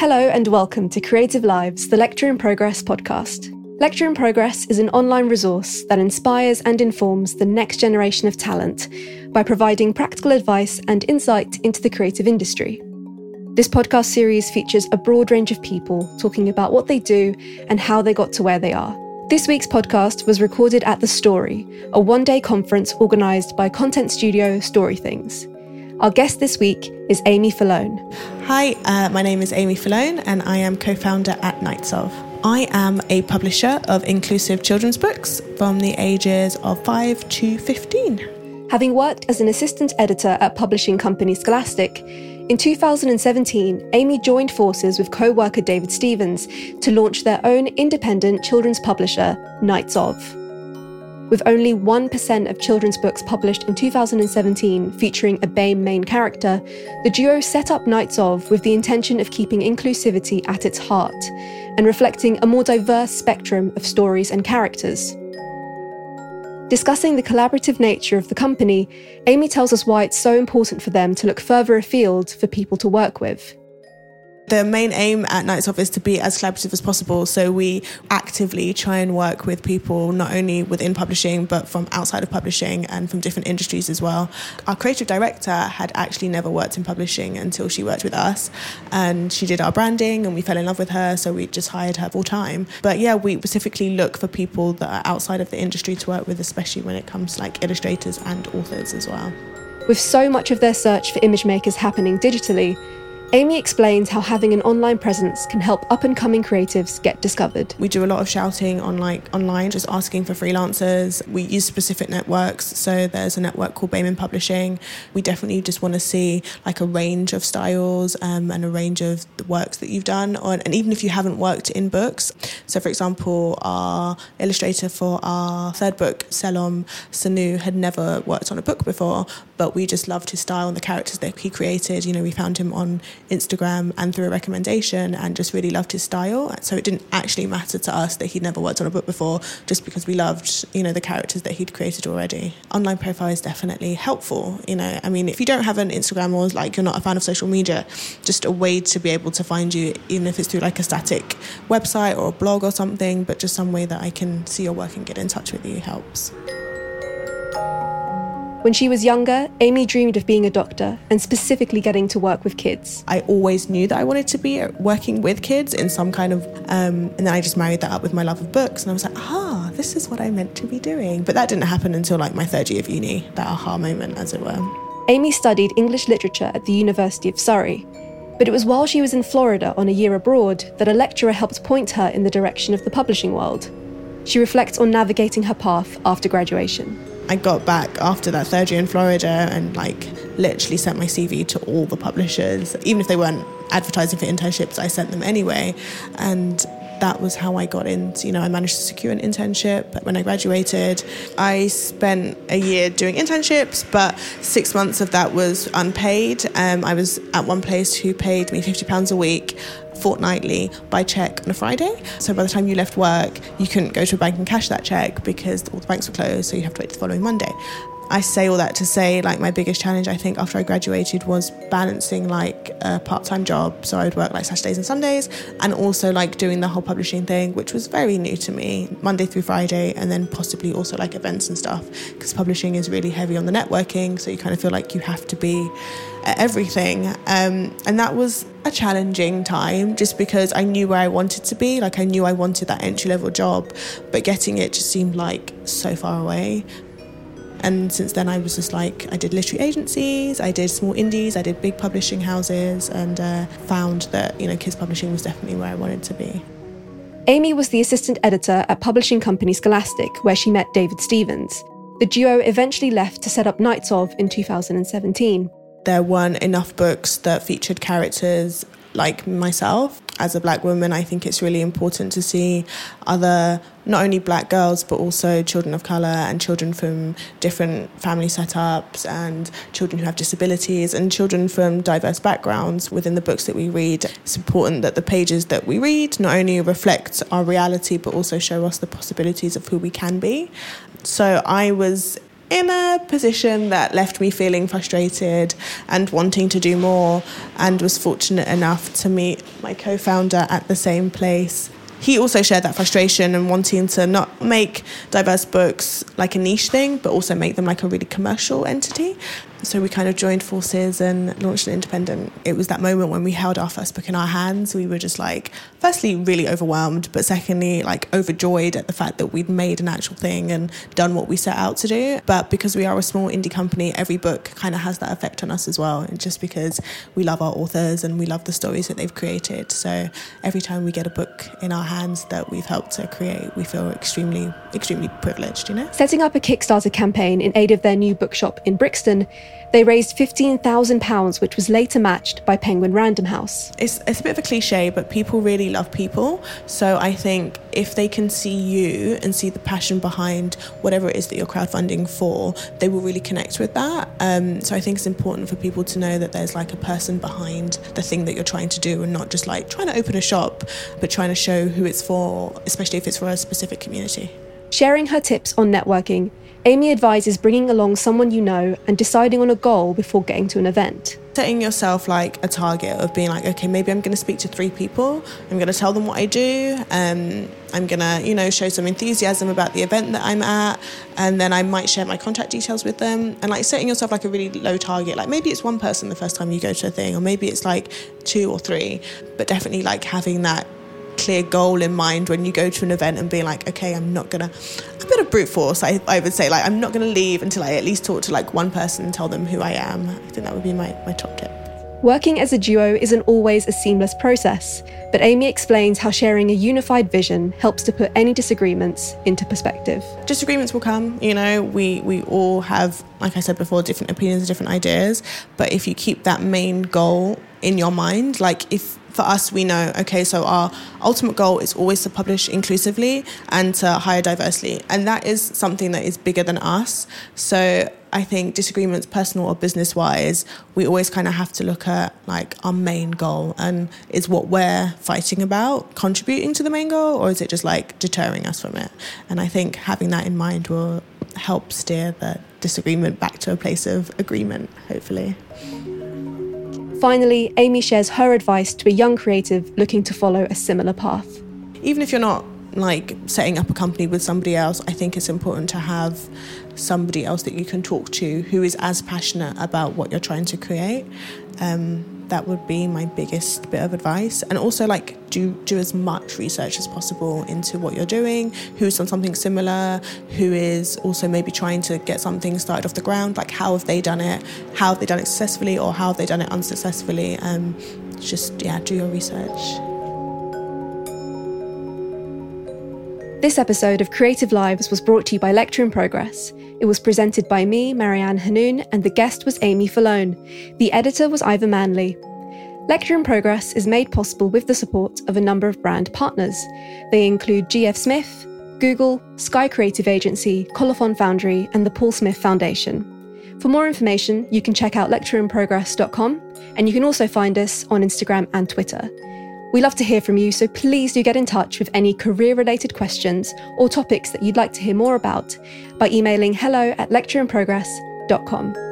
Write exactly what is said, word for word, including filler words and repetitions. Hello and welcome to Creative Lives, the Lecture in Progress podcast. Lecture in Progress is an online resource that inspires and informs the next generation of talent by providing practical advice and insight into the creative industry. This podcast series features a broad range of people talking about what they do and how they got to where they are. This week's podcast was recorded at The Story, a one-day conference organised by content studio Storythings. Our guest this week is Amy Fallone. Hi, uh, my name is Amy Fallone and I am co-founder at Knights Of. I am a publisher of inclusive children's books from the ages of five to fifteen. Having worked as an assistant editor at publishing company Scholastic, in two thousand seventeen, Amy joined forces with co-worker David Stevens to launch their own independent children's publisher, Knights Of. With only one percent of children's books published in two thousand seventeen featuring a BAME main character, the duo set up Knights Of with the intention of keeping inclusivity at its heart and reflecting a more diverse spectrum of stories and characters. Discussing the collaborative nature of the company, Amy tells us why it's so important for them to look further afield for people to work with. The main aim at Knights Of is to be as collaborative as possible, so we actively try and work with people not only within publishing but from outside of publishing and from different industries as well. Our creative director had actually never worked in publishing until she worked with us, and she did our branding and we fell in love with her, so we just hired her full time. But yeah, we specifically look for people that are outside of the industry to work with, especially when it comes to like illustrators and authors as well. With so much of their search for image makers happening digitally, Amy explains how having an online presence can help up-and-coming creatives get discovered. We do a lot of shouting on like online, just asking for freelancers. We use specific networks, so there's a network called Bayman Publishing. We definitely just want to see like a range of styles um, and a range of the works that you've done, or, and even if you haven't worked in books. So, for example, our illustrator for our third book, Selom Sanu, had never worked on a book before, but we just loved his style and the characters that he created. You know, we found him on Instagram and through a recommendation and just really loved his style, so it didn't actually matter to us that he'd never worked on a book before, just because we loved, you know, the characters that he'd created already. Online profile is definitely helpful. You know, I mean, if you don't have an Instagram or like you're not a fan of social media, just a way to be able to find you, even if it's through like a static website or a blog or something, but just some way that I can see your work and get in touch with you helps. When she was younger, Amy dreamed of being a doctor and specifically getting to work with kids. I always knew that I wanted to be working with kids in some kind of... Um, and then I just married that up with my love of books, and I was like, ah, this is what I meant to be doing. But that didn't happen until like my third year of uni, that aha moment, as it were. Amy studied English literature at the University of Surrey, but it was while she was in Florida on a year abroad that a lecturer helped point her in the direction of the publishing world. She reflects on navigating her path after graduation. I got back after that third year in Florida and like literally sent my C V to all the publishers. Even if they weren't advertising for internships, I sent them anyway. And that was how I got in. You know, I managed to secure an internship when I graduated. I spent a year doing internships, but six months of that was unpaid. Um, I was at one place who paid me fifty pounds a week fortnightly by cheque on a Friday. So by the time you left work, you couldn't go to a bank and cash that cheque because all the banks were closed, so you have to wait the following Monday. I say all that to say, like, my biggest challenge, I think, after I graduated was balancing, like, a part-time job, so I would work, like, Saturdays and Sundays, and also, like, doing the whole publishing thing, which was very new to me, Monday through Friday, and then possibly also, like, events and stuff, because publishing is really heavy on the networking, so you kind of feel like you have to be at everything. Um, and that was a challenging time, just because I knew where I wanted to be. Like, I knew I wanted that entry-level job, but getting it just seemed, like, so far away. And since then I was just like, I did literary agencies, I did small indies, I did big publishing houses, and uh, found that, you know, kids publishing was definitely where I wanted to be. Amy was the assistant editor at publishing company Scholastic, where she met David Stevens. The duo eventually left to set up Knights Of in two thousand seventeen. There weren't enough books that featured characters like myself. As a black woman, I think it's really important to see other, not only black girls, but also children of colour and children from different family setups and children who have disabilities and children from diverse backgrounds within the books that we read. It's important that the pages that we read not only reflect our reality, but also show us the possibilities of who we can be. So I was in a position that left me feeling frustrated and wanting to do more, and was fortunate enough to meet my co-founder at the same place. He also shared that frustration and wanting to not make diverse books like a niche thing, but also make them like a really commercial entity. So we kind of joined forces and launched an independent. It was that moment when we held our first book in our hands. We were just like, firstly, really overwhelmed, but secondly, like overjoyed at the fact that we'd made an actual thing and done what we set out to do. But because we are a small indie company, every book kind of has that effect on us as well. And just because we love our authors and we love the stories that they've created. So every time we get a book in our hands that we've helped to create, we feel extremely, extremely privileged, you know? Setting up a Kickstarter campaign in aid of their new bookshop in Brixton, they raised fifteen thousand pounds, which was later matched by Penguin Random House. It's, it's a bit of a cliche, but people really love people. So I think if they can see you and see the passion behind whatever it is that you're crowdfunding for, they will really connect with that. Um, so I think it's important for people to know that there's like a person behind the thing that you're trying to do, and not just like trying to open a shop, but trying to show who it's for, especially if it's for a specific community. Sharing her tips on networking, Amy advises bringing along someone you know and deciding on a goal before getting to an event. Setting yourself like a target of being like, okay, maybe I'm going to speak to three people. I'm going to tell them what I do. Um, I'm going to, you know, show some enthusiasm about the event that I'm at. And then I might share my contact details with them. And like setting yourself like a really low target. Like maybe it's one person the first time you go to a thing, or maybe it's like two or three. But definitely like having that clear goal in mind when you go to an event and being like, okay, I'm not gonna, a bit of brute force, I, I would say, like, I'm not gonna leave until I at least talk to like one person and tell them who I am. I think that would be my, my top tip. Working as a duo isn't always a seamless process, but Amy explains how sharing a unified vision helps to put any disagreements into perspective. Disagreements will come, you know, we, we all have, like I said before, different opinions, different ideas, but if you keep that main goal in your mind, like if, for us, we know, okay, so our ultimate goal is always to publish inclusively and to hire diversely. And that is something that is bigger than us. So I think disagreements, personal or business-wise, we always kind of have to look at like our main goal, and is what we're fighting about contributing to the main goal, or is it just like deterring us from it? And I think having that in mind will help steer the disagreement back to a place of agreement, hopefully. Finally, Amy shares her advice to a young creative looking to follow a similar path. Even if you're not like setting up a company with somebody else, I think it's important to have somebody else that you can talk to who is as passionate about what you're trying to create. Um, that would be my biggest bit of advice. And also like do do as much research as possible into what you're doing, who's done something similar, who is also maybe trying to get something started off the ground, like how have they done it, how have they done it successfully, or how have they done it unsuccessfully. Um, just, yeah, do your research. This episode of Creative Lives was brought to you by Lecture in Progress. It was presented by me, Marianne Hanoun, and the guest was Amy Fallone. The editor was Ivor Manley. Lecture in Progress is made possible with the support of a number of brand partners. They include G F Smith, Google, Sky Creative Agency, Colophon Foundry, and the Paul Smith Foundation. For more information, you can check out lecture in progress dot com, and you can also find us on Instagram and Twitter. We love to hear from you, so please do get in touch with any career-related questions or topics that you'd like to hear more about by emailing hello at lecture in progress dot com.